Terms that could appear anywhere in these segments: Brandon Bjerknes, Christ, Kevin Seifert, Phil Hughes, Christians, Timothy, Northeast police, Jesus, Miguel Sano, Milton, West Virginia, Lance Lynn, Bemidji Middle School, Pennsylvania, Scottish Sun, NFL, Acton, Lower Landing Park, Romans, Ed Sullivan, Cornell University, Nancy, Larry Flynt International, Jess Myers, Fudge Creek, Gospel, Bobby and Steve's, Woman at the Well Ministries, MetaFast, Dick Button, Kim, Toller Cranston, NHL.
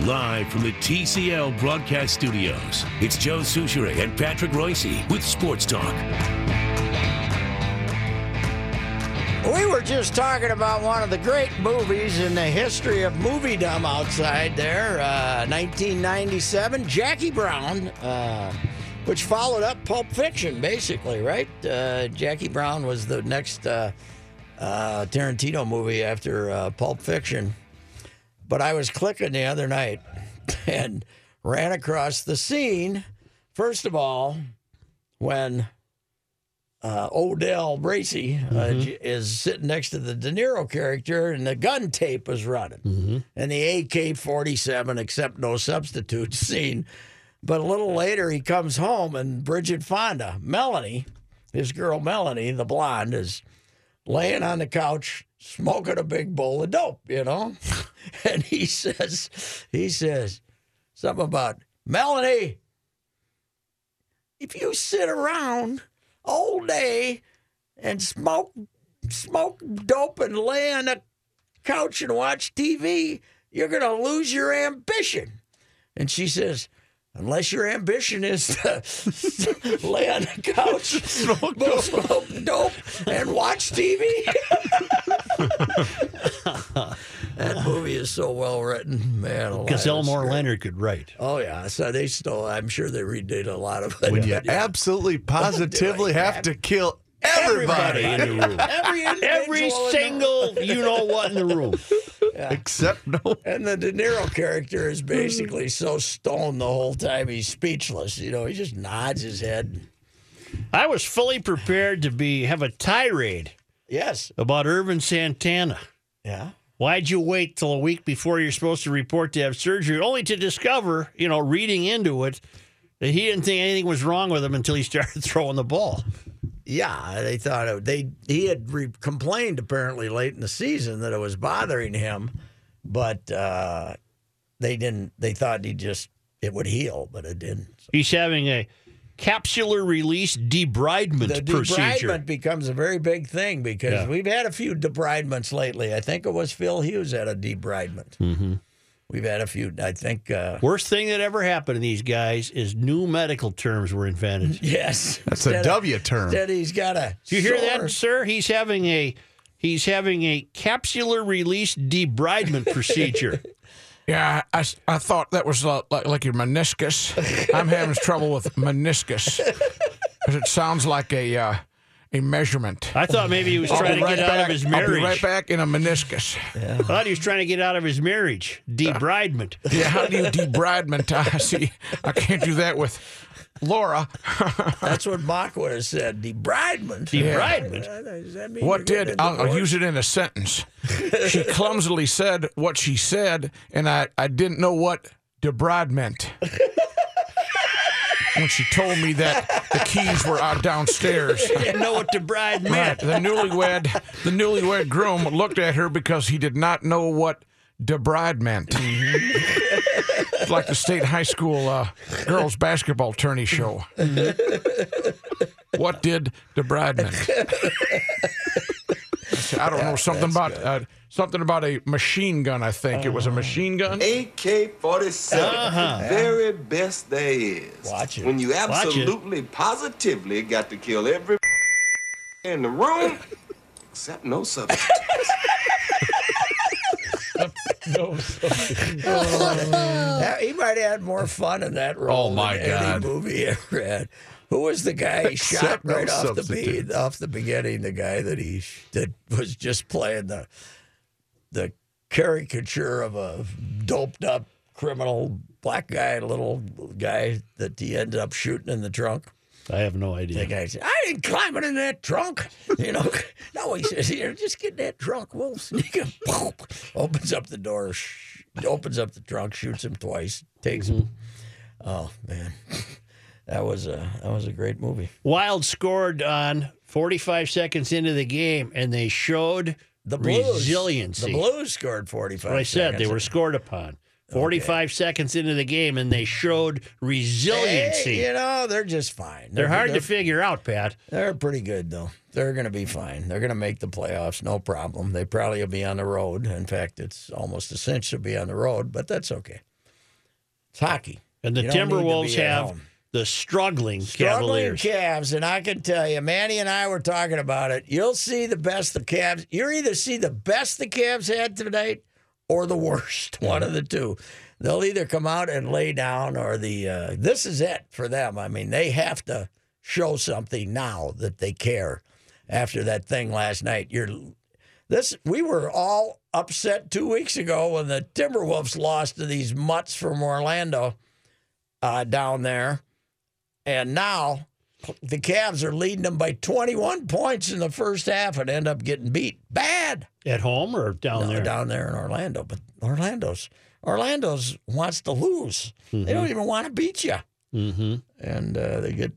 Live from the TCL broadcast studios, it's Joe Soucheret and Patrick Roycey with Sports Talk. We were just talking about one of the great movies in the history of moviedom outside there, 1997, Jackie Brown, which followed up Pulp Fiction, basically, right? Jackie Brown was the next Tarantino movie after Pulp Fiction. But I was clicking the other night and ran across the scene, first of all, when Odell Bracey is sitting next to the De Niro character, and the gun tape is running. And the AK-47, except no substitute, scene. But a little later, he comes home, and Bridget Fonda, Melanie, his girl Melanie, the blonde, is laying on the couch smoking a big bowl of dope, you know? And he says something about, Melanie, if you sit around all day and smoke dope and lay on the couch and watch TV, you're going to lose your ambition. And she says, unless your ambition is to lay on the couch, smoke dope, and watch TV. That movie is so well written, man. Because Elmore Leonard could write. Oh yeah, so they still. I'm sure they redid a lot of it. When you absolutely, positively have to kill everybody in the room, every single, you know what, in the room. Yeah. Except no. And the De Niro character is basically so stoned the whole time he's speechless. You know, he just nods his head. I was fully prepared to have a tirade. Yes. About Irvin Santana. Yeah. Why'd you wait till a week before you're supposed to report to have surgery, only to discover, you know, reading into it, that he didn't think anything was wrong with him until he started throwing the ball. Yeah, they thought he had complained apparently late in the season that it was bothering him, but they didn't. They thought it would heal, but it didn't. So. He's having a capsular release debridement procedure. Debridement becomes a very big thing because we've had a few debridements lately. I think it was Phil Hughes had a debridement. We've had a few, I think. Worst thing that ever happened to these guys is new medical terms were invented. Yes. That's a W term. That he's got a. Do you hear that, sir? He's having a capsular release debridement procedure. Yeah, I thought that was like your meniscus. I'm having trouble with meniscus because it sounds like a measurement. I thought maybe he was trying to get out of his marriage. I'll be right back in a meniscus. Yeah. I thought he was trying to get out of his marriage. Debridement. Yeah, how do you debridement? I see. I can't do that with Laura. That's what Bach would have said. Debridement. Debridement. Yeah. What did? I'll use it in a sentence. She clumsily said what she said, and I didn't know what debridement meant. When she told me that the keys were out downstairs. I didn't know what debridement meant. Right. The newlywed groom looked at her because he did not know what debridement meant. It's like the state high school girls basketball tourney show. What did debridement mean? I don't know, something about a machine gun, I think. It was a machine gun. AK-47, the very best there is. Watch it. When you absolutely, positively got to kill every in the room, except no substitutes. He might have had more fun in that role than any movie he ever had. Who was the guy he shot right off the beginning? The guy that was just playing the caricature of a doped up criminal black guy, little guy that he ended up shooting in the trunk. I have no idea. The guy said, I ain't climbing in that trunk. You know, no, he says, here, just get in that trunk. We'll sneak him. Opens up the door, opens up the trunk, shoots him twice, takes him. Oh, man. That was a great movie. Wild scored on 45 seconds into the game, and they showed the Blues. Resiliency. The Blues scored 45 seconds. That's what I said. They were scored upon. 45 seconds into the game, and they showed resiliency. Hey, you know, they're just fine. They're hard to figure out, Pat. They're pretty good, though. They're going to be fine. They're going to make the playoffs, no problem. They probably will be on the road. In fact, it's almost a cinch to be on the road, but that's okay. It's hockey. And the Timberwolves have the struggling Cavaliers. Cavs, and I can tell you, Manny and I were talking about it. You'll see the best the Cavs. You'll either see the best the Cavs had tonight or the worst, one of the two. They'll either come out and lay down or the this is it for them. I mean, they have to show something now that they care after that thing last night. We were all upset 2 weeks ago when the Timberwolves lost to these mutts from Orlando down there. And now the Cavs are leading them by 21 points in the first half and end up getting beat bad. At home or down there? Down there in Orlando. But Orlando's wants to lose. Mm-hmm. They don't even want to beat you. Mm-hmm. And they get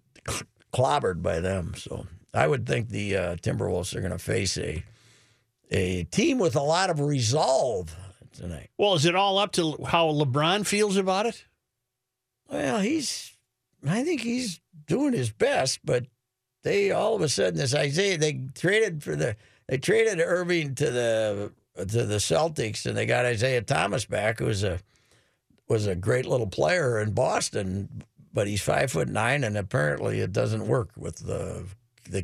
clobbered by them. So I would think the Timberwolves are going to face a team with a lot of resolve tonight. Well, is it all up to how LeBron feels about it? Well, I think he's doing his best, but they all of a sudden, as I say, they traded Irving to the Celtics, and they got Isaiah Thomas back, who was a great little player in Boston, but he's 5'9", and apparently it doesn't work with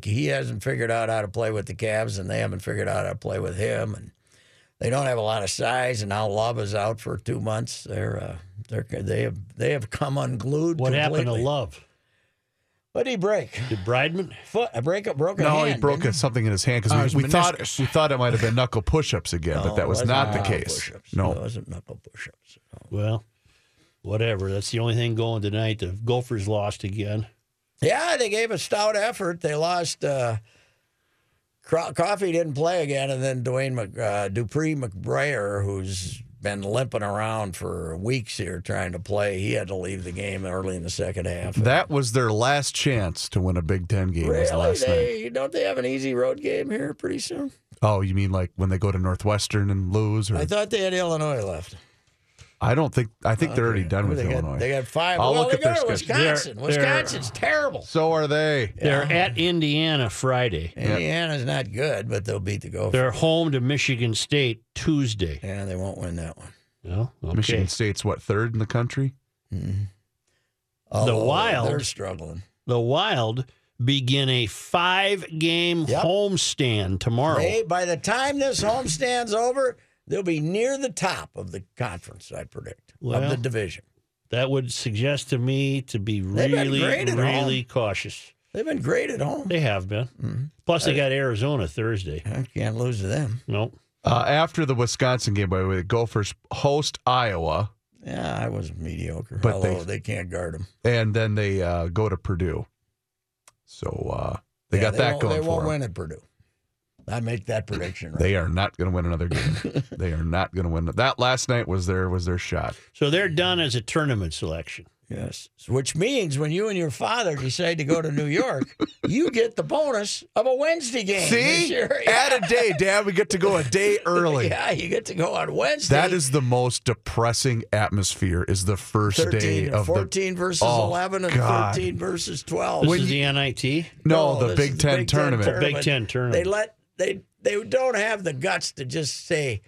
he hasn't figured out how to play with the Cavs, and they haven't figured out how to play with him, and they don't have a lot of size. And now Love is out for 2 months. They have come unglued. What happened to Love? What did he break? Debridement? He broke something in his hand because we thought it might have been knuckle push-ups again, but that was not the case. No, it wasn't knuckle push-ups. No. Well, whatever. That's the only thing going tonight. The Gophers lost again. Yeah, they gave a stout effort. They lost. Coffey didn't play again, and then Dupree McBrayer, who's been limping around for weeks here trying to play, he had to leave the game early in the second half. That was their last chance to win a Big Ten game. Really? Last night. Don't they have an easy road game here pretty soon? Oh, you mean like when they go to Northwestern and lose? Or... I thought they had Illinois left. I don't think. I think they're already done with Illinois. They got five. Look at their Wisconsin. Wisconsin's terrible. So are they. Yeah. They're at Indiana Friday. Indiana's not good, but they'll beat the Gophers. They're home to Michigan State Tuesday. Yeah, they won't win that one. No? Okay. Michigan State's what, third in the country? Mm-hmm. They're struggling. The Wild begin a 5-game homestand tomorrow. Hey, by the time this homestand's over, they'll be near the top of the conference, I predict, of the division. That would suggest to me to be really cautious. They've been great at home. They have been. Mm-hmm. Plus, they got Arizona Thursday. I can't lose to them. Nope. After the Wisconsin game, by the way, the Gophers host Iowa. Yeah, I was mediocre. But they can't guard them. And then they go to Purdue. So they won't win at Purdue. I make that prediction. Right. They are not going to win another game. They are not going to win. That last night was their shot. So they're done as a tournament selection. Yes, which means when you and your father decide to go to New York, you get the bonus of a Wednesday game. See, add a day, Dad. We get to go a day early. Yeah, you get to go on Wednesday. That is the most depressing atmosphere. Is the first 13, day of 14 versus 11 and 13 versus 12. This is the NIT. No, the Big Ten tournament. The Big Ten tournament. They don't have the guts to just say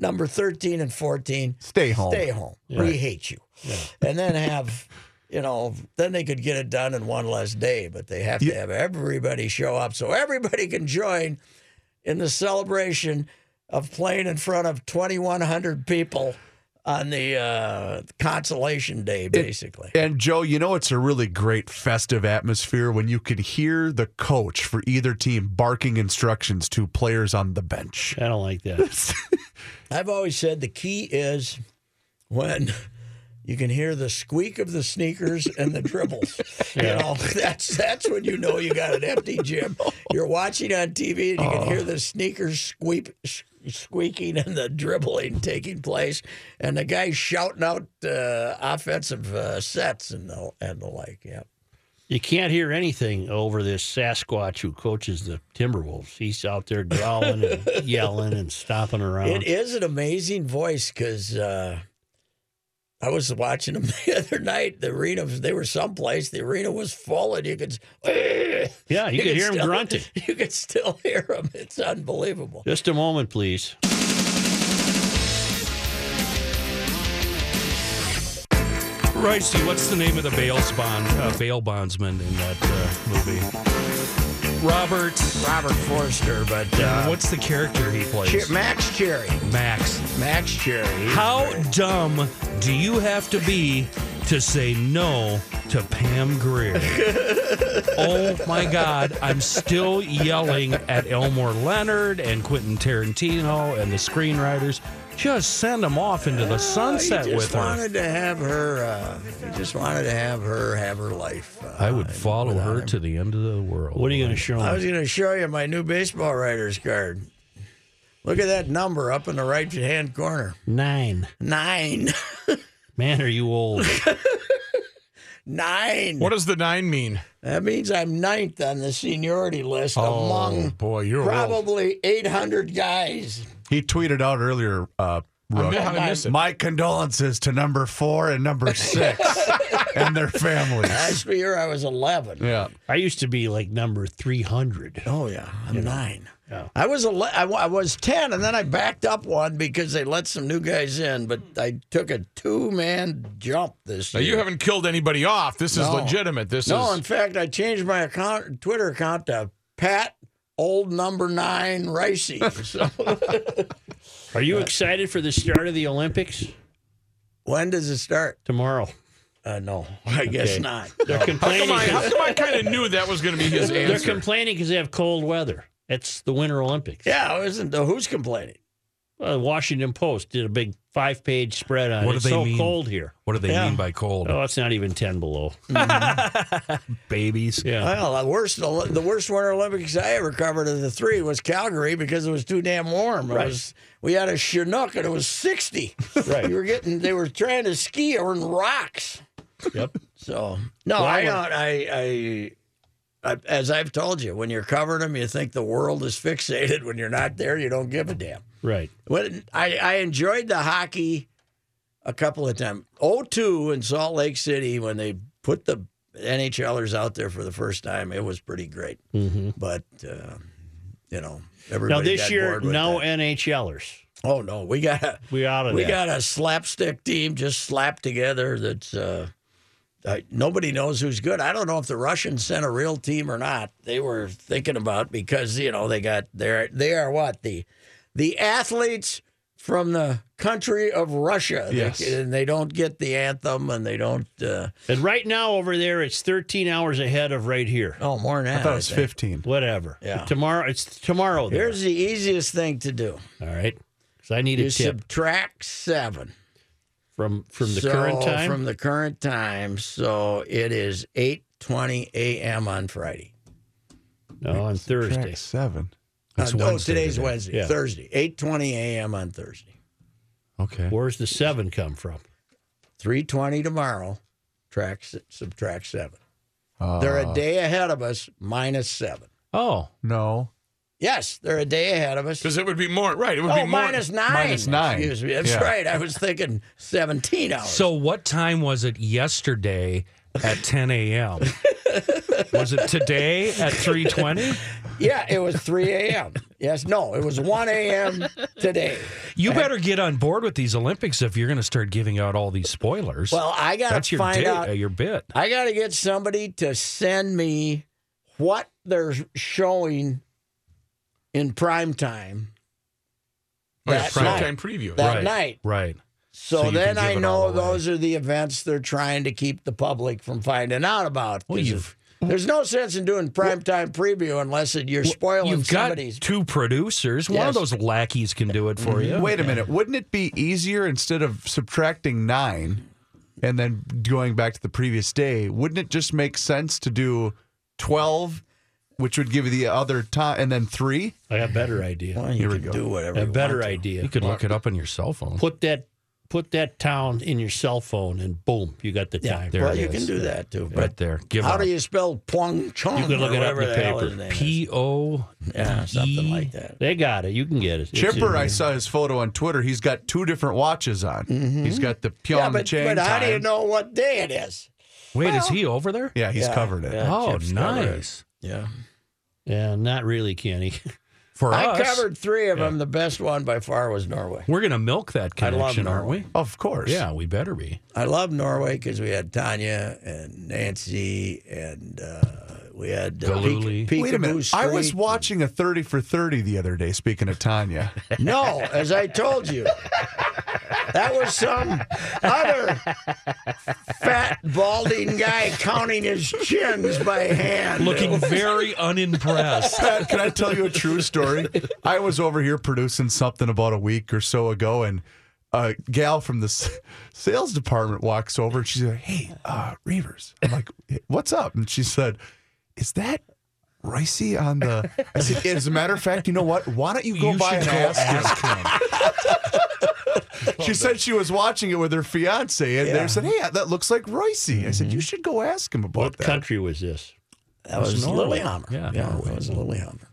number 13 and 14 stay home. Yeah. We hate you. Yeah. And then then they could get it done in one less day, but they have to have everybody show up so everybody can join in the celebration of playing in front of 2,100 people on the consolation day, basically. And, Joe, it's a really great festive atmosphere when you can hear the coach for either team barking instructions to players on the bench. I don't like that. I've always said the key is when you can hear the squeak of the sneakers and the dribbles. Yeah. That's when you know you got an empty gym. You're watching on TV and you can hear the sneakers squeaking and the dribbling taking place, and the guys shouting out offensive sets and the like. Yeah, you can't hear anything over this Sasquatch who coaches the Timberwolves. He's out there growling and yelling and stomping around. It is an amazing voice because I was watching them the other night. The arena, they were someplace. The arena was full, and you could you could hear him grunting. You could still hear him. It's unbelievable. Just a moment, please. Roycey, what's the name of the bail bondsman in that movie? Robert Forster, but what's the character he plays? Max Cherry. Max Cherry. How dumb do you have to be to say no to Pam Grier? Oh my God, I'm still yelling at Elmore Leonard and Quentin Tarantino and the screenwriters. Just send them off into the sunset with her. He just wanted to have her have her life. I would follow her to the end of the world. What are you going to show me? I was going to show you my new baseball writer's card. Look at that number up in the right-hand corner. 9. Man, are you old. 9. What does the 9 mean? That means I'm 9th on the seniority list among probably old. 800 guys. He tweeted out earlier, Rook, my condolences to number 4 and number 6 and their families. Last year I was 11. Yeah, I used to be like number 300. Oh yeah, I'm 9. Yeah. I was 10, and then I backed up one because they let some new guys in. But I took a 2-man jump this year. Now, you haven't killed anybody off. This is legitimate. In fact, I changed my Twitter account to Pat. Old number 9 Roycey. So. Are you excited for the start of the Olympics? When does it start? Tomorrow. No, I guess not. They're complaining. How come I kind of knew that was going to be his answer? They're complaining because they have cold weather. It's the Winter Olympics. Yeah, isn't who's complaining? Well, the Washington Post did a big 5-page spread on it. It's so cold here. What do they mean by cold? Oh, it's not even 10 below. Mm-hmm. Babies. Yeah. Well, the worst Winter Olympics I ever covered of the 3 was Calgary because it was too damn warm. Right. We had a Chinook and it was 60. Right. They were trying to ski on rocks. Yep. So no, well, as I've told you, when you're covering them, you think the world is fixated. When you're not there, you don't give a damn. Right. I enjoyed the hockey a couple of times. 2002 in Salt Lake City, when they put the NHLers out there for the first time, it was pretty great. Mm-hmm. But, everybody got this year, bored with no that. NHLers. Oh, no. We got a slapstick team just slapped together that's... nobody knows who's good. I don't know if the Russians sent a real team or not. They were thinking about because, they got there. They are what? The athletes from the country of Russia. Yes. And they don't get the anthem and they don't. And right now over there, it's 13 hours ahead of right here. Oh, more than that. I thought it was 15. Whatever. Yeah. It's tomorrow. There. Here's the easiest thing to do. All right. Because I need a tip. Subtract 7. From the current time, so it is 8:20 a.m. on Friday. No, on Thursday. 7. Today's Wednesday. Yeah. Thursday, 8:20 a.m. on Thursday. Okay. Where's the 7 come from? 3:20 tomorrow. Subtract 7. They're a day ahead of us, minus 7. Oh no. Yes, they're a day ahead of us. Because it would be more, right? It would be more. -9. -9. Excuse me. That's right. I was thinking 17 hours. So what time was it yesterday at 10 a.m.? Was it today at 3:20? Yeah, it was 3 a.m. Yes, no, it was 1 a.m. today. You better get on board with these Olympics if you're going to start giving out all these spoilers. Well, I got to find out your bit. I got to get somebody to send me what they're showing in prime time. Prime time preview that night. Right. So then I know those are the events they're trying to keep the public from finding out about. Well, there's no sense in doing primetime preview unless you're spoiling somebody's. You've got 2 producers. Yes. One of those lackeys can do it for you. Wait a minute. Wouldn't it be easier instead of subtracting 9 and then going back to the previous day, wouldn't it just make sense to do 12? Which would give you the other time, and then 3? I got a better idea. Well, you could do whatever. Idea. You could look it up on your cell phone. Put that town in your cell phone, and boom, you got the time. There you can do that too. But right there, how do you spell Pyeongchang? You can look it up in the paper. P-O, something like that. They got it. You can get it. Chipper, I saw his photo on Twitter. He's got 2 different watches on. Mm-hmm. He's got the Pyeongchang time. But how do you know what day it is? Wait, is he over there? Yeah, he's covered it. Oh, nice. Yeah, not really, Kenny. For us, I covered three of them. The best one by far was Norway. We're going to milk that connection, aren't we? Of course. Yeah, we better be. I love Norway because we had Tanya and Nancy and we had Peekaboo. Wait a minute. Street. I was watching a 30 for 30 the other day, speaking of Tanya. No, as I told you. That was some other fat, balding guy counting his chins by hand. Looking very unimpressed. Pat, can I tell you a true story? I was over here producing something about a week or so ago, and a gal from the sales department walks over, and she's like, hey, Reavers. I'm like, what's up? And she said, is that Roycey on the... I said, as a matter of fact, you know what? Why don't you go by and ask him. She said she was watching it with her fiance, and they said, hey, that looks like Roycey. I said, you should go ask him about that. What country was this? That was Lillehammer. Yeah, it was Lillehammer.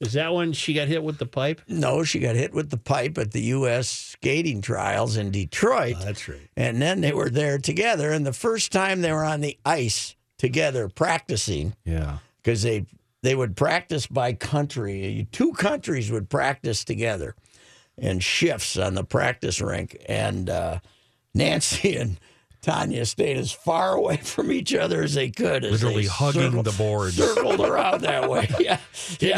Is that when she got hit with the pipe? No, she got hit with the pipe at the U.S. skating trials in Detroit. Oh, that's right. And then they were there together, and the first time they were on the ice together practicing, because they would practice by country. Two countries would practice together. And shifts on the practice rink, and Nancy and Tanya stayed as far away from each other as they could. As literally they hugging the boards. Circled around that way. Yeah,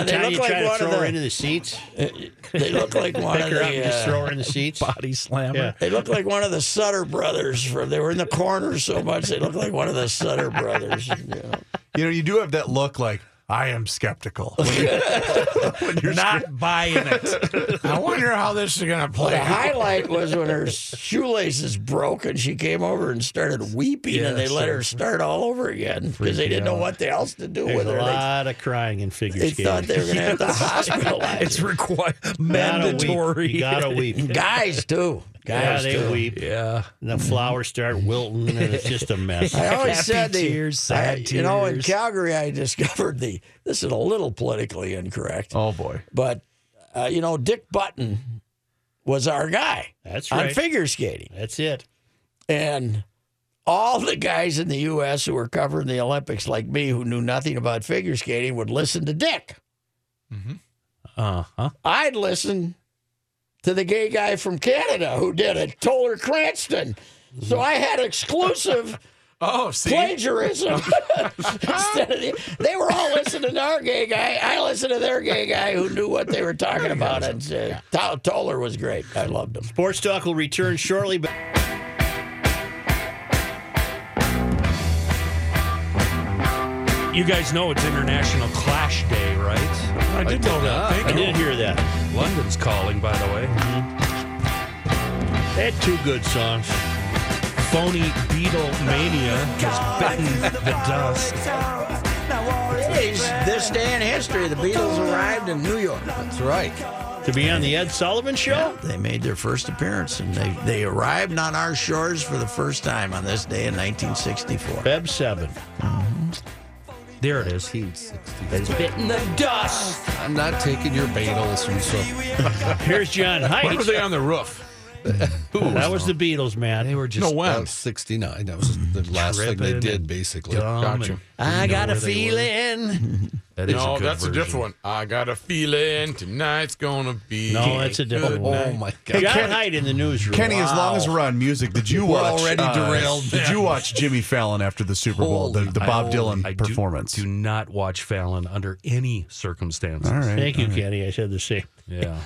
Tanya tried to throw her into the seats? They look like one of the... Pick her up and just throw her in the seats? Body slammer. Yeah. They look like one of the Sutter brothers. They were in the corner so much, they looked like one of the Sutter brothers. Yeah. You know, you do have that look like... I am skeptical. When you're not buying it. I wonder how this is going to play. The highlight was when her shoelaces broke and she came over and started weeping, and they let her start all over again because they didn't know what else to do with her. There's a lot of crying in figure skating. They thought they were going to have to hospitalize her. It's required. Mandatory. You gotta weep. Guys, too. Guys, they weep. Yeah. And the flowers start wilting, and it's just a mess. I always said sad tears. You know, in Calgary, I discovered this is a little politically incorrect. Oh, boy. But, you know, Dick Button was our guy. That's right. On figure skating. That's it. And all the guys in the U.S. who were covering the Olympics, like me, who knew nothing about figure skating, would listen to Dick. Mm-hmm. Uh-huh. I'd listen to the gay guy from Canada who did it, Toller Cranston. So I had exclusive plagiarism. Instead of they were all listening to our gay guy. I listened to their gay guy who knew what they were talking about. And Toller was great. I loved him. Sports Talk will return shortly. But you guys know it's International Clash Day, right? I did know that. Thank you. I did hear that. London's calling, by the way. They had two good songs. Phony Beatlemania has bitten the dust. This day in history, the Beatles arrived in New York. That's right. To be on the Ed Sullivan Show? Yeah, they made their first appearance, and they arrived on our shores for the first time on this day in 1964. Feb 7. Mm-hmm. There it is. It's bitten the dust. I'm not taking your Beatles and so. Here's John Haidt. When were they on the roof? That was the Beatles, man. They were just... No, that was 69. That was the last thing they did, basically. Gotcha. I got a feeling. That is a good version. A different one. I got a feeling tonight's going to be... No, that's a different one. Oh, my God. Hey, John Haidt in the newsroom. Kenny, as long as we're on music, did you watch... already derailed. Did you watch Jimmy Fallon after the Super Bowl, the Bob Dylan performance? Do not watch Fallon under any circumstances. All right. Thank you, Kenny. I said the same. Yeah.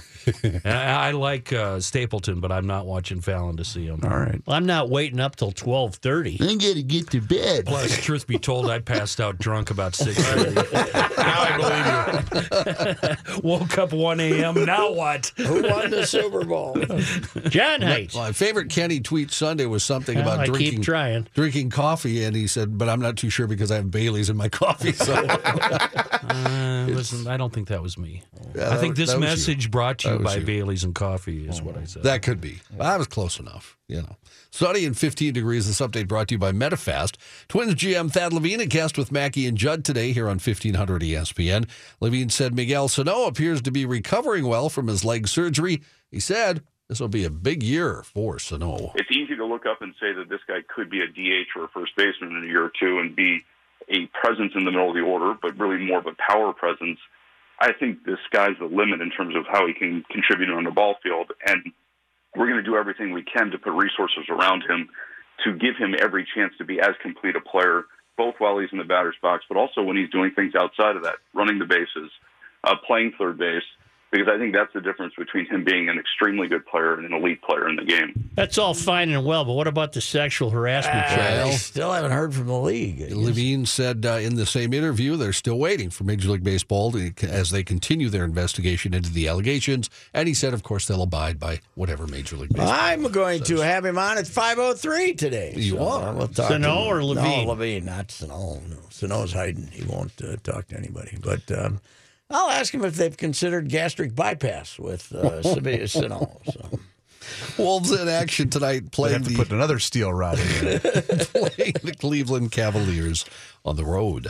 I like Stapleton, but I'm not watching Fallon to see him. All right. Well, I'm not waiting up till 12:30. I'm going to get to bed. Plus, truth be told, I passed out drunk about 6:30. Now I believe you. Woke up 1 a.m. Now what? Who won the Super Bowl? John Haidt. My favorite Kenny tweet Sunday was something about drinking coffee, and he said, but I'm not too sure because I have Bailey's in my coffee. So. Listen, I don't think that was me. Yeah, I think this message brought to you by Bailey's and coffee is what I said. That could be. I was close enough, you know. Sunny and 15 degrees. This update brought to you by MetaFast. Twins GM Thad Levine and cast with Mackey and Judd today here on 1500 ESPN. Levine said Miguel Sano appears to be recovering well from his leg surgery. He said this will be a big year for Sano. It's easy to look up and say that this guy could be a DH or a first baseman in a year or two and be a presence in the middle of the order, but really more of a power presence. I think the sky's the limit in terms of how he can contribute on the ball field, and we're going to do everything we can to put resources around him to give him every chance to be as complete a player, both while he's in the batter's box, but also when he's doing things outside of that, running the bases, playing third base, because I think that's the difference between him being an extremely good player and an elite player in the game. That's all fine and well, but what about the sexual harassment trial? I still haven't heard from the league. Levine said in the same interview they're still waiting for Major League Baseball as they continue their investigation into the allegations. And he said, of course, they'll abide by whatever Major League Baseball says. I'm going to have him on at 5:03 today. You are? We'll talk Sano or Levine? No, Levine, not Sano. No. Sano's hiding. He won't talk to anybody. But... I'll ask him if they've considered gastric bypass with Sano. Wolves in action tonight playing the... put another steel rod in there. Playing the Cleveland Cavaliers on the road.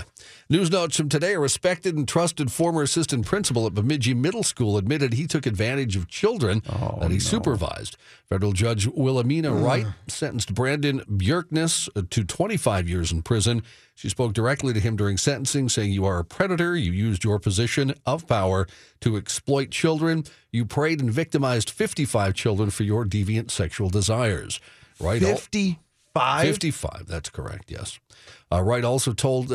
News notes from today. A respected and trusted former assistant principal at Bemidji Middle School admitted he took advantage of children that he supervised. Federal Judge Wilhelmina Wright sentenced Brandon Bjerknes to 25 years in prison. She spoke directly to him during sentencing, saying, "You are a predator. You used your position of power to exploit children. You preyed and victimized 55 children for your deviant sexual desires." Right? 55, that's correct, yes. Wright also told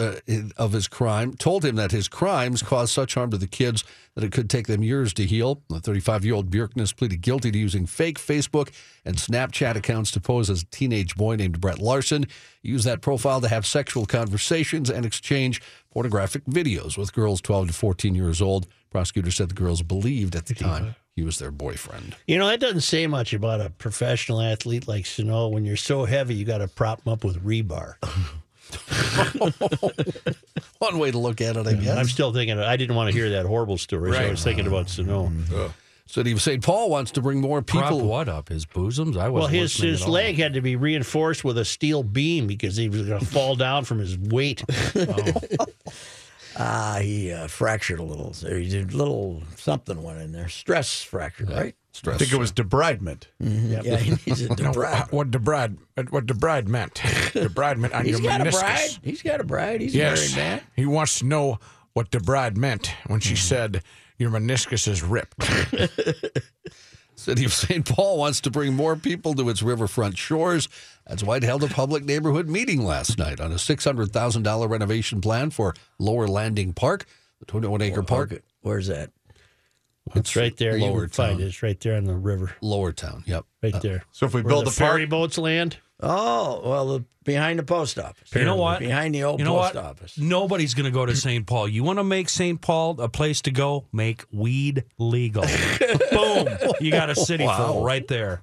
of his crime, told him that his crimes caused such harm to the kids that it could take them years to heal. The 35-year-old Bjerknes pleaded guilty to using fake Facebook and Snapchat accounts to pose as a teenage boy named Brett Larson. He used that profile to have sexual conversations and exchange pornographic videos with girls 12 to 14 years old. Prosecutors said the girls believed at the time he was their boyfriend. You know, that doesn't say much about a professional athlete like Sano. When you're so heavy, you got to prop him up with rebar. One way to look at it, I guess. I'm still thinking, I didn't want to hear that horrible story, so I was thinking about Sano. City of St. Paul wants to bring more people. Prop what up? His bosoms? I wasn't listening at all. Well, his leg had to be reinforced with a steel beam because he was going to fall down from his weight. He fractured a little. He did a little something went in there. Stress fracture, right? Stress. I think it was debridement. Yeah, he needs a debride. What debride meant. Debridement on your meniscus. He's got a bride. He's married, man. He wants to know what debride meant when she said, "Your meniscus is ripped." City of St. Paul wants to bring more people to its riverfront shores. That's why it held a public neighborhood meeting last night on a $600,000 renovation plan for Lower Landing Park, the 21-acre park. Where's that? It's right there. You can find it. It's right there on the river. Lower Town, yep. Right there. So if we build the ferry boats land? Oh, well, behind the post office. You know what? Behind the old post office. Nobody's going to go to St. Paul. You want to make St. Paul a place to go? Make weed legal. Boom. You got a city full right there.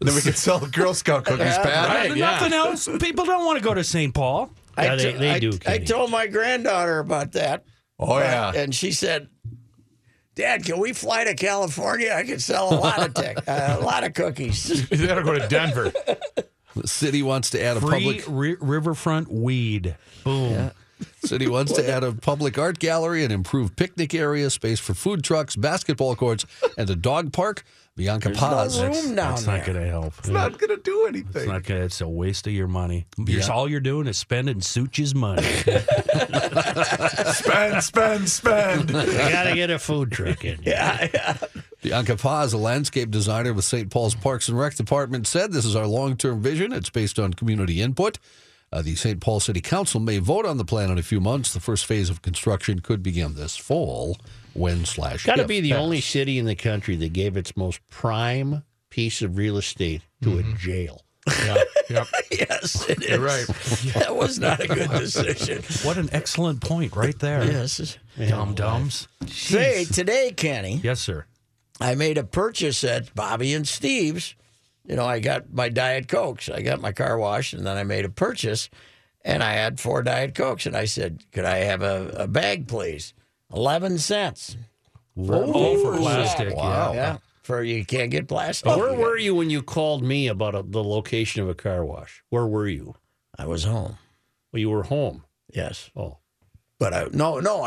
Then we can sell the Girl Scout cookies, Pat. Right, nothing else. People don't want to go to St. Paul. Yeah, they do. I told my granddaughter about that. And she said, "Dad, can we fly to California? I could sell a lot of cookies." They gotta go to Denver. The city wants to add a public riverfront weed. Boom. Yeah. City wants to add a public art gallery, an improved picnic area, space for food trucks, basketball courts, and a dog park. Bianca Paz. No room that's not going to help. It's not going to do anything. It's not going to. It's a waste of your money. All you're doing is spending Such's money. Spend. You got to get a food truck in. Yeah. Bianca Paz, a landscape designer with St. Paul's Parks and Rec Department, said, "This is our long-term vision. It's based on community input. The St. Paul City Council may vote on the plan in a few months. The first phase of construction could begin this fall." Got to be the only city in the country that gave its most prime piece of real estate to a jail. Yeah. Yep. Yes, it is. You're right. That was not a good decision. What an excellent point right there. Yes. Dum-dums. Say, today, Kenny. Yes, sir. I made a purchase at Bobby and Steve's. You know, I got my Diet Cokes. I got my car washed, and then I made a purchase, and I had 4 Diet Cokes. And I said, "Could I have a bag, please?" 11 cents. For plastic. Wow. Yeah. For you can't get plastic. But where were you when you called me about the location of a car wash? Where were you? I was home. Well, you were home. Yes. Oh. But I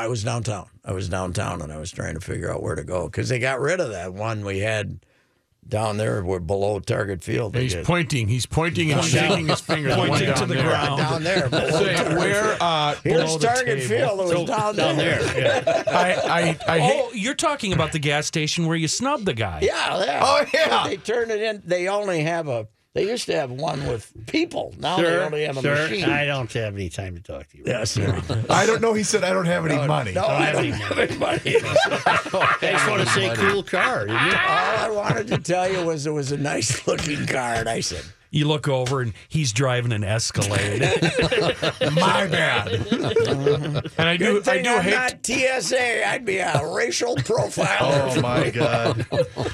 was downtown. I was downtown, and I was trying to figure out where to go because they got rid of that one we had down there, we're below target field. He's pointing. He's pointing and shaking his finger. Pointing to the ground. Down there. Where? Here's target field. It was down there. Yeah. Oh, you're talking about the gas station where you snubbed the guy. Yeah. There. Oh, yeah. They turn it in. They only have a... They used to have one with people. Now they only have a machine. I don't have any time to talk to you. Right? Yes, sir. I don't know. He said, I don't have any money. No, I don't have any money. I just want to say cool car. All I wanted to tell you was it was a nice-looking car, and I said... You look over, and he's driving an Escalade. My bad. And I'm not TSA. I'd be a racial profiler. Oh, my God.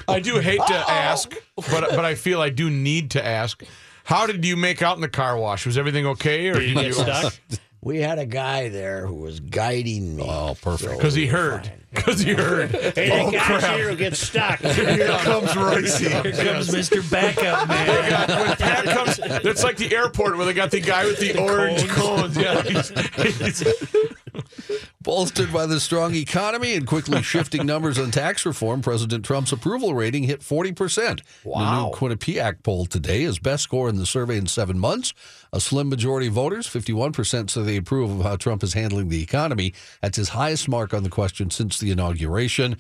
I do hate to ask, but I feel I do need to ask, how did you make out in the car wash? Was everything okay? Or did you get stuck? We had a guy there who was guiding me. Oh, perfect. Because he heard. Because you heard, hey, the guys here will get stuck. Here comes Roycey. Here comes Mr. Backup Man. When Pat comes, it's like the airport where they got the guy with the orange cones. Yeah, bolstered by the strong economy and quickly shifting numbers on tax reform, President Trump's approval rating hit 40%. Wow. The new Quinnipiac poll today is best score in the survey in 7 months. A slim majority of voters, 51%, say they approve of how Trump is handling the economy. That's his highest mark on the question since the inauguration.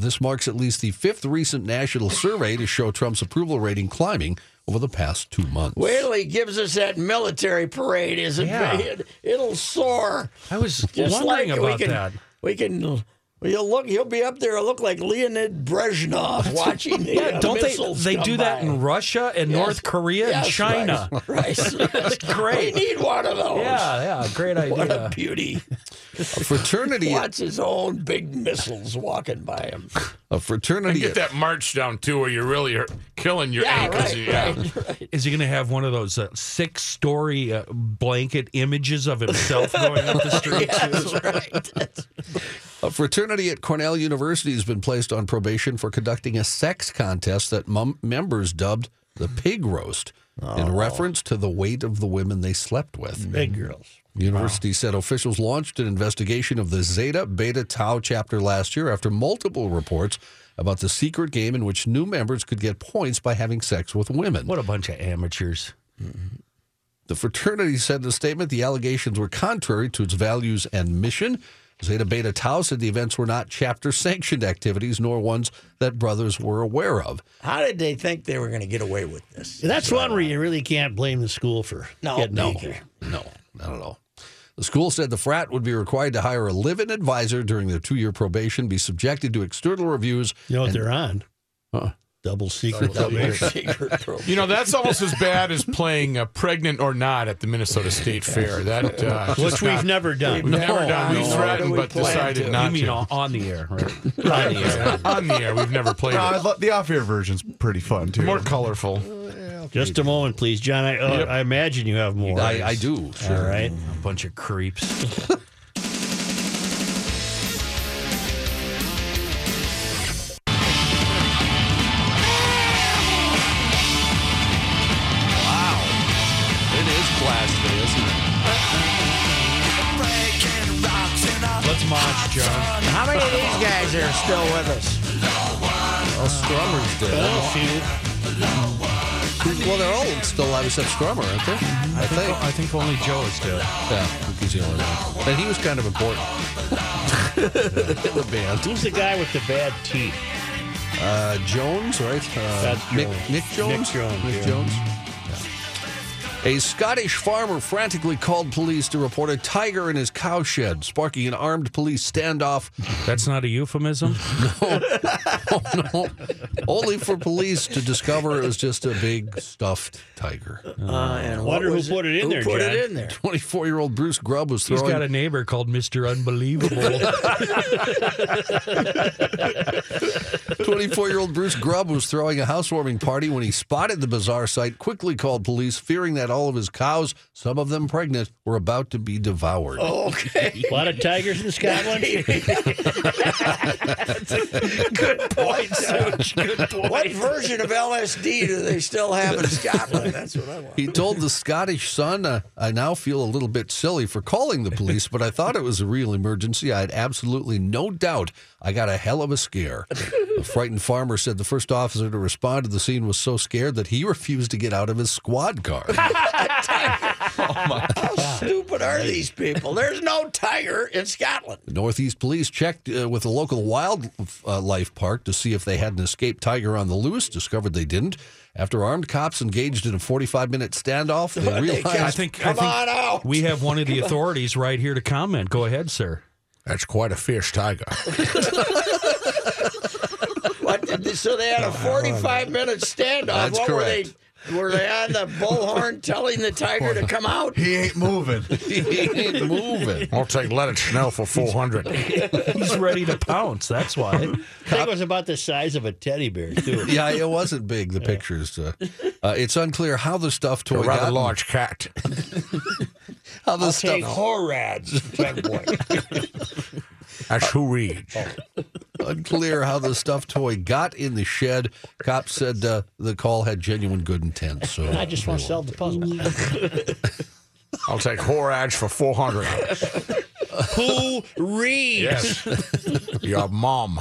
This marks at least the 5th recent national survey to show Trump's approval rating climbing over the past 2 months. Wait till he gives us that military parade. It'll soar. I was wondering about that. He'll be up there. He'll look like Leonid Brezhnev watching the missiles come by. They do that in Russia and North Korea and China. Right. That's great. We need one of those. Yeah, great idea. What a beauty. A fraternity watch his own big missiles walking by him. A fraternity. And get that march down too, where you really are killing your ankles. Right. Is he going to have one of those 6-story blanket images of himself going up the street? That's right. A fraternity at Cornell University has been placed on probation for conducting a sex contest that members dubbed the Pig Roast in reference to the weight of the women they slept with. Big girls. University said officials launched an investigation of the Zeta Beta Tau chapter last year after multiple reports about the secret game in which new members could get points by having sex with women. What a bunch of amateurs. Mm-hmm. The fraternity said in a statement the allegations were contrary to its values and mission. Zeta Beta Tau said the events were not chapter-sanctioned activities, nor ones that brothers were aware of. How did they think they were going to get away with this? That's one where you really can't blame the school for getting angry. No, not at all. The school said the frat would be required to hire a live-in advisor during their 2-year probation, be subjected to external reviews. You know what they're on? Huh? Double secret probation. You know, that's almost as bad as playing Pregnant or Not at the Minnesota State Fair. That which we've never done. We've threatened but decided not to. You mean on the air, right? On the air. On the air. We've never played it. The off-air version's pretty fun, too. More colorful. Just a moment, please. John, I imagine you have more. I do. Sure. All right. A bunch of creeps. How many of these guys are still with us? Well, Strummer's dead. Well, they're all still alive except Strummer, aren't they? I think only Joe is dead. Yeah, he's the only one. And he was kind of important in the band. Who's the guy with the bad teeth? Jones, right? That's Jones. Mick Jones. A Scottish farmer frantically called police to report a tiger in his cow shed, sparking an armed police standoff. That's not a euphemism? No. Oh, no. Only for police to discover it was just a big stuffed tiger. And I wonder who put it in there, John. Who put it in there? 24-year-old Bruce Grubb was throwing... He's got a neighbor called Mr. Unbelievable. 24-year-old Bruce Grubb was throwing a housewarming party when he spotted the bizarre sight, quickly called police, fearing that all of his cows, some of them pregnant, were about to be devoured. Okay. A lot of tigers in Scotland. Good point, Such. Good point. What version of LSD do they still have in Scotland? That's what I want. He told the Scottish Sun, I now feel a little bit silly for calling the police, but I thought it was a real emergency. I had absolutely no doubt I got a hell of a scare. A frightened farmer said the first officer to respond to the scene was so scared that he refused to get out of his squad car. Oh my God. How stupid are these people? There's no tiger in Scotland. The Northeast Police checked with a local wildlife park to see if they had an escaped tiger on the loose, discovered they didn't. After armed cops engaged in a 45-minute standoff, they realized... I think we have one of the authorities right here to comment. Go ahead, sir. That's quite a fierce tiger. So they had a 45-minute standoff. That's what correct. Were they on the bullhorn telling the tiger to come out? He ain't moving. I'll take Leonard Snell for 400. He's ready to pounce, that's why. I think it was about the size of a teddy bear, too. Yeah, it wasn't big, the pictures. It's unclear how the stuffed toy got... A rather large cat. How the stuffed... Horads. That's who reads. Unclear how the stuffed toy got in the shed. Cops said the call had genuine good intent. So I just want to solve the puzzle. I'll take Horage for 400. Who reads? Yes. Your mom.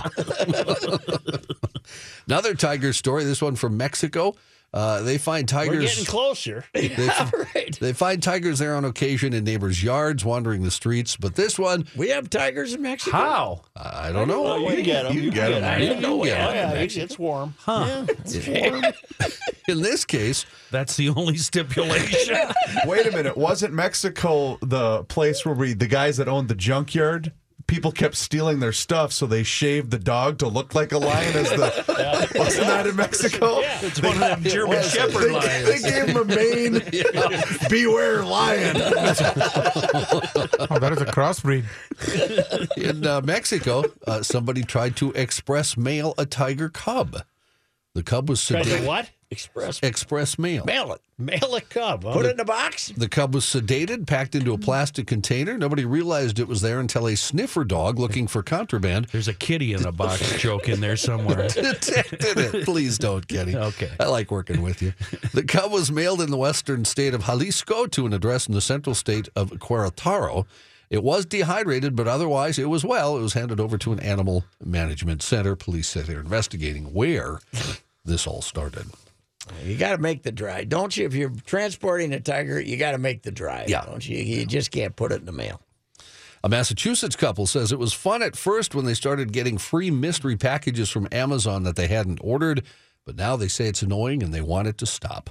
Another tiger story. This one from Mexico. They find tigers... We're getting closer. They find tigers there on occasion in neighbors' yards, wandering the streets, but this one... We have tigers in Mexico? How? I don't know. Oh, you get them. You get them. I didn't know. Yeah, it's warm. Huh. Yeah, it's warm. In this case... That's the only stipulation. Wait a minute. Wasn't Mexico the place where the guys that owned the junkyard... People kept stealing their stuff, so they shaved the dog to look like a lion. Wasn't that in Mexico? Yeah, it's one of them German Shepherd lions. They gave him a mane. Beware lion. Oh, that is a crossbreed. In Mexico, somebody tried to express mail a tiger cub. The cub was sedated. What? Express mail. Mail it. Mail a cub. Huh? Put it in a box. The cub was sedated, packed into a plastic container. Nobody realized it was there until a sniffer dog looking for contraband. There's a kitty in a box joke in there somewhere. Detected it. Please don't, Kenny. Okay. I like working with you. The cub was mailed in the western state of Jalisco to an address in the central state of Querétaro. It was dehydrated, but otherwise it was well. It was handed over to an animal management center. Police said they're investigating where this all started. You got to make the drive, don't you? If you're transporting a tiger, you got to make the drive, don't you? You just can't put it in the mail. A Massachusetts couple says it was fun at first when they started getting free mystery packages from Amazon that they hadn't ordered, but now they say it's annoying and they want it to stop.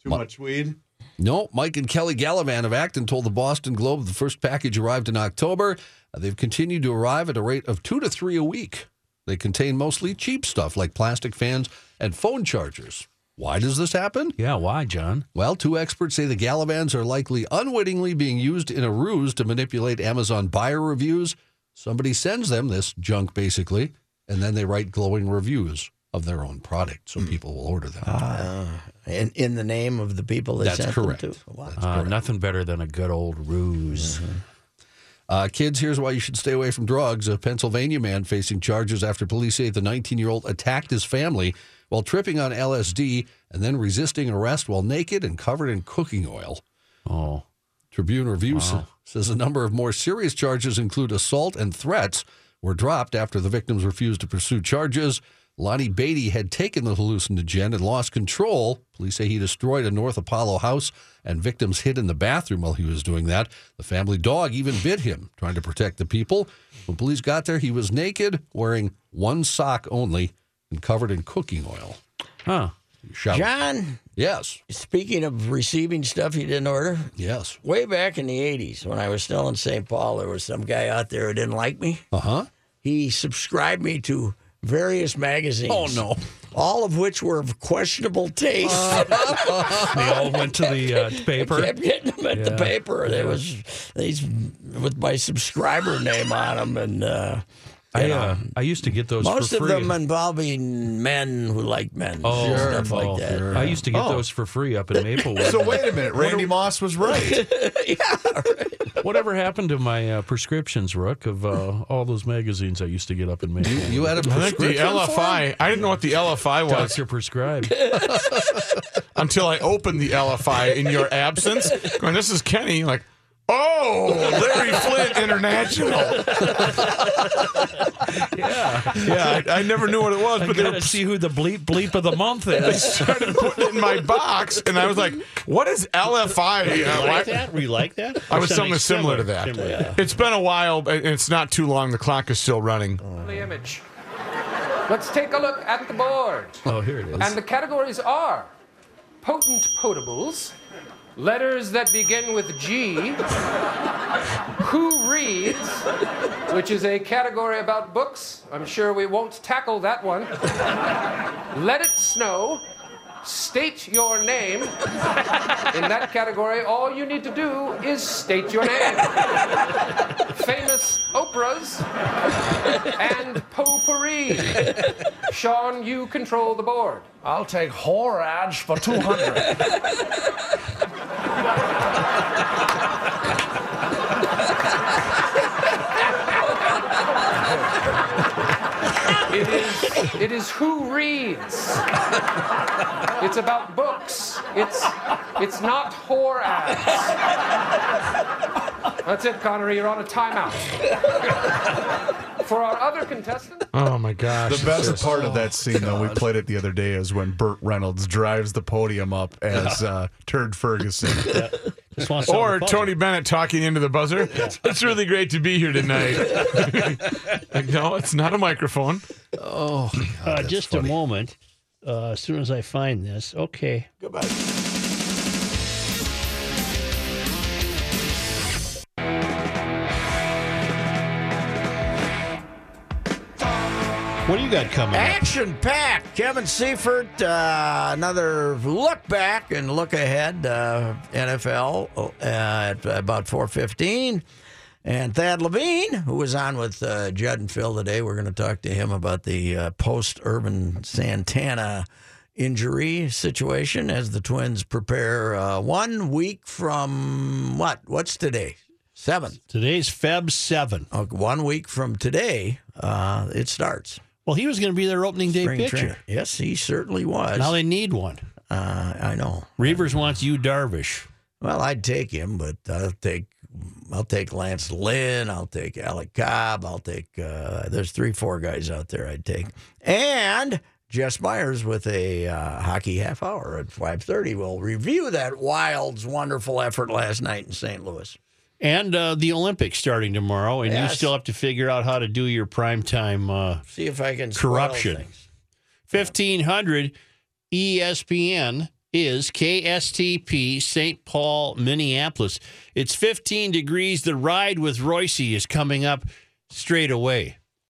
Too much weed? No. Mike and Kelly Gallivan of Acton told the Boston Globe the first package arrived in October. They've continued to arrive at a rate of 2 to 3 a week. They contain mostly cheap stuff like plastic fans and phone chargers. Why does this happen? Yeah, why, John? Well, two experts say the Gallivans are likely unwittingly being used in a ruse to manipulate Amazon buyer reviews. Somebody sends them this junk, basically, and then they write glowing reviews of their own product, so people will order them. In the name of the people that sent them to? Wow. That's correct. Nothing better than a good old ruse. Mm-hmm. Kids, here's why you should stay away from drugs. A Pennsylvania man facing charges after police say the 19-year-old attacked his family while tripping on LSD and then resisting arrest while naked and covered in cooking oil. Oh. Tribune Review says a number of more serious charges include assault and threats were dropped after the victims refused to pursue charges. Lonnie Beatty had taken the hallucinogen and lost control. Police say he destroyed a North Apollo house and victims hid in the bathroom while he was doing that. The family dog even bit him, trying to protect the people. When police got there, he was naked, wearing one sock only, and covered in cooking oil. Huh. John? Yes. Speaking of receiving stuff you didn't order? Yes. Way back in the 80s, when I was still in St. Paul, there was some guy out there who didn't like me. Uh-huh. He subscribed me to various magazines. Oh, no. All of which were of questionable taste. They all went to the paper? I kept getting them at the paper. There was these with my subscriber name on them, and... I used to get those most for free. Most of them involving men who like men. Oh, sure. Stuff like that. Sure. I used to get those for free up in Maplewood. So wait a minute. Randy Moss was right. Right. Whatever happened to my prescriptions, Rook, of all those magazines I used to get up in Maplewood? You had a prescription for? I didn't know what the LFI was. Doctor prescribed. Until I opened the LFI in your absence. Going, this is Kenny. Like, Oh, Larry Flynt International. Yeah, I never knew what it was, but they were see who the bleep of the month is. They started putting it in my box, and I was like, "What is LFI?" Were you like that? I was something similar to that. Yeah. It's been a while, and it's not too long. The clock is still running. The image. Let's take a look at the board. Oh, here it is. And the categories are potent potables. Letters that begin with G, who reads, which is a category about books. I'm sure we won't tackle that one. Let it snow, state your name. In that category, all you need to do is state your name. Famous Oprahs and potpourri. Sean, you control the board. I'll take Horage for 200. It is who reads. It's about books. It's not whore ads. That's it, Connery. You're on a timeout. For our other contestant. Oh, my gosh. The best part of that scene, though, we played it the other day, is when Burt Reynolds drives the podium up as Turd Ferguson. Yeah. Or Tony Bennett talking into the buzzer. Yeah. It's really great to be here tonight. Like, no, it's not a microphone. Oh, God, just funny. A moment. As soon as I find this, okay. Goodbye. What do you got coming up? Action-packed. Kevin Seifert, another look back and look ahead, NFL at about 4:15. And Thad Levine, who was on with Judd and Phil today, we're going to talk to him about the post-Irvin Santana injury situation as the Twins prepare 1 week from what? What's today? 7th. Today's Feb 7. Okay, 1 week from today, it starts. Well, he was going to be their opening day pitcher. Training. Yes, he certainly was. Now they need one. I know. Reavers wants you, Darvish. Well, I'd take him, but I'll take Lance Lynn. I'll take Alec Cobb. I'll take. There's 3-4 guys out there I'd take. And Jess Myers with a hockey half hour at 5:30. We'll review that Wild's wonderful effort last night in St. Louis. And the Olympics starting tomorrow, and yes, you still have to figure out how to do your primetime see if I can corruption. 1500 ESPN is KSTP, St. Paul, Minneapolis. It's 15 degrees. The Ride with Roycey is coming up straight away.